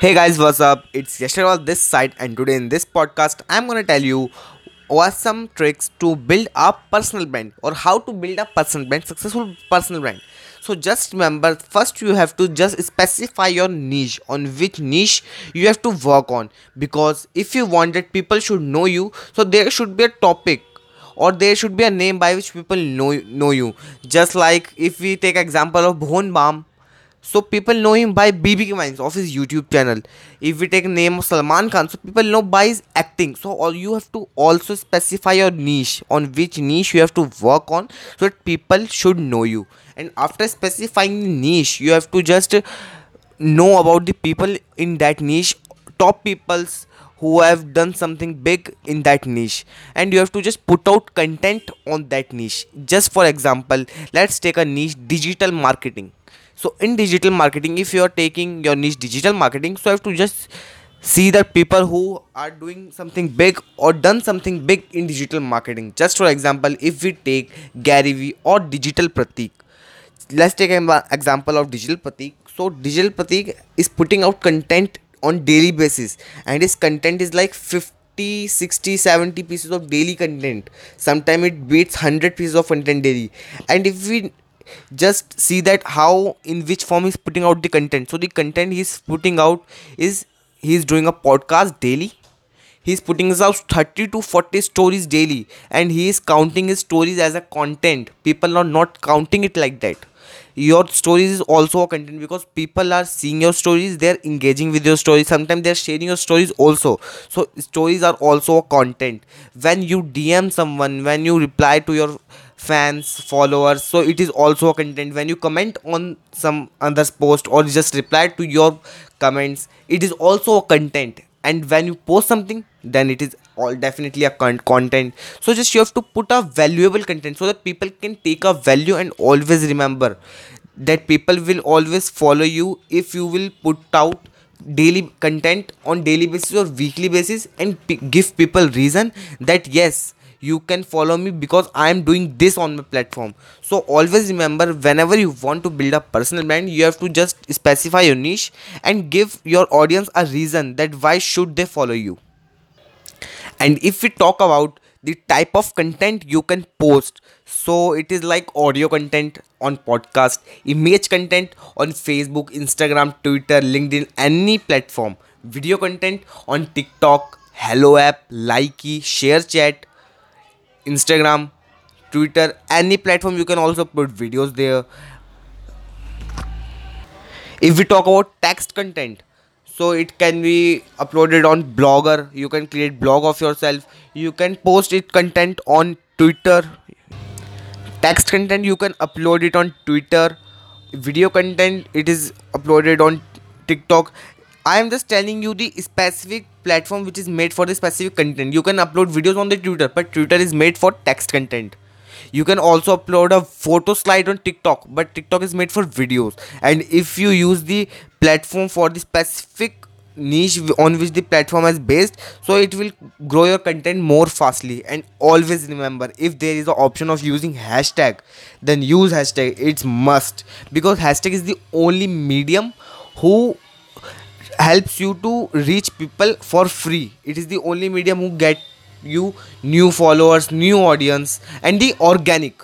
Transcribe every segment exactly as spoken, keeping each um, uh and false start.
Hey guys, what's up? It's Yesh Agarwal this side, and today in this podcast I'm gonna tell you awesome tricks to build a personal brand or how to build a personal brand, successful personal brand. So just remember, first you have to just specify your niche, on which niche you have to work on, because if you want that people should know you, so there should be a topic or there should be a name by which people know, know you. Just like if we take example of Bohon Bam, so people know him by B B K Vines of his YouTube channel. If we take name of Salman Khan, so people know by his acting. So all you have to also specify your niche, on which niche you have to work on, so that people should know you. And after specifying the niche, you have to just know about the people in that niche, top peoples who have done something big in that niche, and you have to just put out content on that niche. Just for example, let's take a niche digital marketing. So in digital marketing, if you are taking your niche digital marketing, so you have to just see that people who are doing something big or done something big in digital marketing. Just for example, if we take Gary V or Digital Prateek, let's take an example of Digital Prateek. So Digital Prateek is putting out content on daily basis, and his content is like fifty, sixty, seventy pieces of daily content. Sometimes it beats one hundred pieces of content daily. And if we just see that how, in which form he's putting out the content, so the content he's putting out is, he's doing a podcast daily, he's putting out thirty to forty stories daily, and he is counting his stories as a content. People are not counting it like that. Your stories is also a content, because people are seeing your stories, they're engaging with your stories, sometimes they're sharing your stories also. So stories are also a content. When you D M someone, when you reply to your fans, followers, so it is also a content. When you comment on some other's post or just reply to your comments, it is also a content. And when you post something, then it is all definitely a con- content. So just you have to put a valuable content, so that people can take a value, and always remember that people will always follow you if you will put out daily content on daily basis or weekly basis, and p- give people reason that yes, you can follow me because I am doing this on my platform. So always remember, whenever you want to build a personal brand, you have to just specify your niche and give your audience a reason that why should they follow you. And if we talk about the type of content you can post, so it is like audio content on podcast, image content on Facebook, Instagram, Twitter, LinkedIn, any platform, video content on TikTok, Hello app, Likee, Share Chat, Instagram, Twitter, any platform you can also put videos there. If we talk about text content, so it can be uploaded on Blogger, you can create blog of yourself, you can post it content on Twitter. Text content, you can upload it on Twitter. Video content, it is uploaded on TikTok. I am just telling you the specific platform which is made for the specific content. You can upload videos on the Twitter, but Twitter is made for text content. You can also upload a photo slide on TikTok, but TikTok is made for videos. And if you use the platform for the specific niche on which the platform is based, so it will grow your content more fastly. And always remember, if there is an option of using hashtag, then use hashtag. It's must, because hashtag is the only medium who helps you to reach people for free. It is the only medium who get you new followers, new audience, and the organic,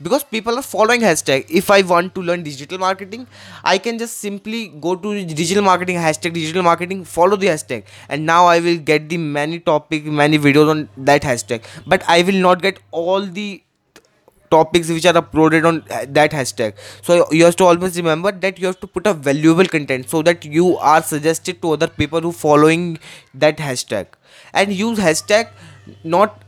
because people are following hashtag. If I want to learn digital marketing, I can just simply go to digital marketing, hashtag digital marketing, follow the hashtag, and now I will get the many topic, many videos on that hashtag, but I will not get all the topics which are uploaded on that hashtag. So you have to always remember that you have to put a valuable content, so that you are suggested to other people who following that hashtag. And use hashtag not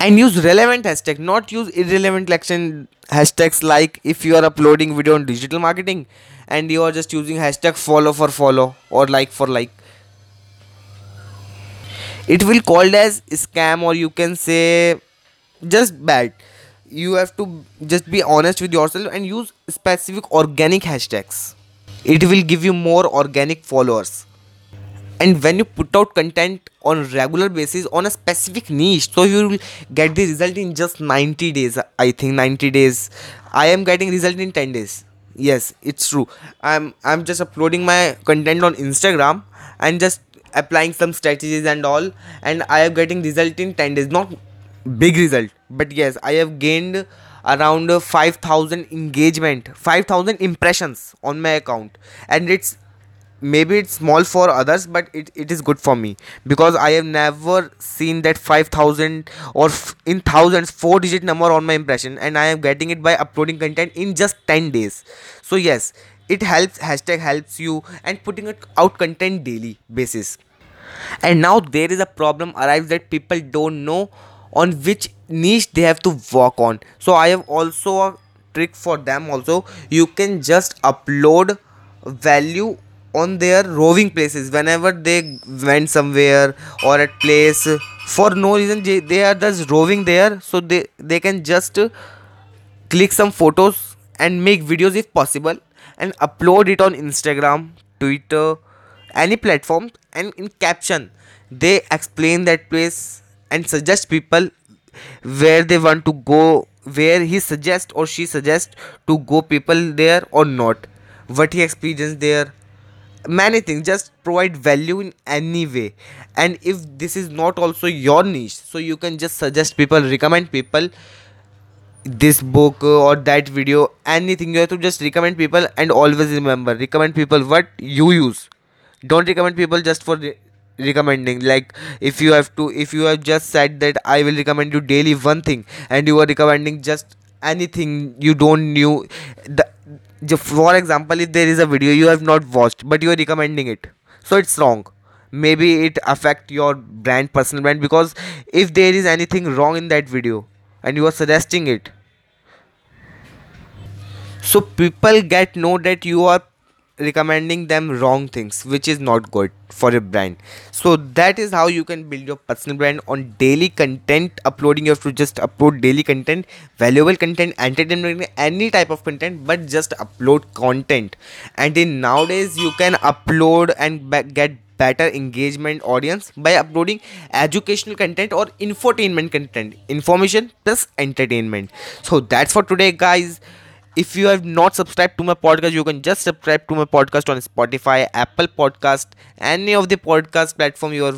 and use relevant hashtag, not use irrelevant action hashtags. Like if you are uploading video on digital marketing and you are just using hashtag follow for follow or like for like, it will called as scam, or you can say just bad. You have to just be honest with yourself and use specific organic hashtags. It will give you more organic followers. And when you put out content on regular basis on a specific niche, so you will get the result in just ninety days. I think ninety days. I am getting result in ten days. Yes, it's true. I'm I'm just uploading my content on Instagram and just applying some strategies and all, and I am getting result in ten days. Not big result, but yes, I have gained around uh, five thousand engagement, five thousand impressions on my account, and it's maybe it's small for others, but it, it is good for me because I have never seen that five thousand or f- in thousands four digit number on my impression, and I am getting it by uploading content in just ten days. So yes, it helps. Hashtag helps you and putting it out content daily basis. And now there is a problem arrives that people don't know on which niche they have to work on. So I have also a trick for them. Also, you can just upload value on their roving places whenever they went somewhere or at place for no reason. They, they are just roving there, so they they can just uh, click some photos and make videos if possible and upload it on Instagram, Twitter, any platform, and in caption they explain that place and suggest people where they want to go, where he suggests or she suggests to go people there or not, what he experienced there, many things. Just provide value in any way. And if this is not also your niche, so you can just suggest people, recommend people this book or that video, anything. You have to just recommend people, and always remember, recommend people what you use. Don't recommend people just for re- recommending. Like if you have to if you have just said that I will recommend you daily one thing, and you are recommending just anything you don't knew. The, ju- for example, if there is a video you have not watched but you are recommending it, so it's wrong. Maybe it affect your brand, personal brand, because if there is anything wrong in that video and you are suggesting it, so people get know that you are recommending them wrong things, which is not good for a brand. So that is how you can build your personal brand on daily content uploading. You have to just upload daily content, valuable content, entertainment, any type of content, but just upload content. And in nowadays you can upload and ba- get better engagement audience by uploading educational content or infotainment content, information plus entertainment. So that's for today, guys. If you have not subscribed to my podcast, you can just subscribe to my podcast on Spotify, Apple Podcast, any of the podcast platform you are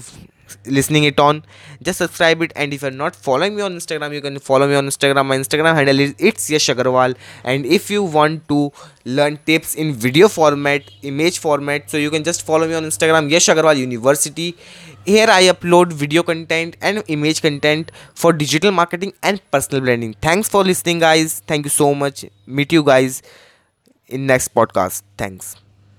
listening it on. Just subscribe it. And if you're not following me on Instagram, you can follow me on Instagram. My Instagram handle is it's Yesh Agarwal. And if you want to learn tips in video format, image format, so you can just follow me on Instagram, Yesh Agarwal University. Here I upload video content and image content for digital marketing and personal branding. Thanks for listening, guys. Thank you so much. Meet you guys in next podcast. Thanks.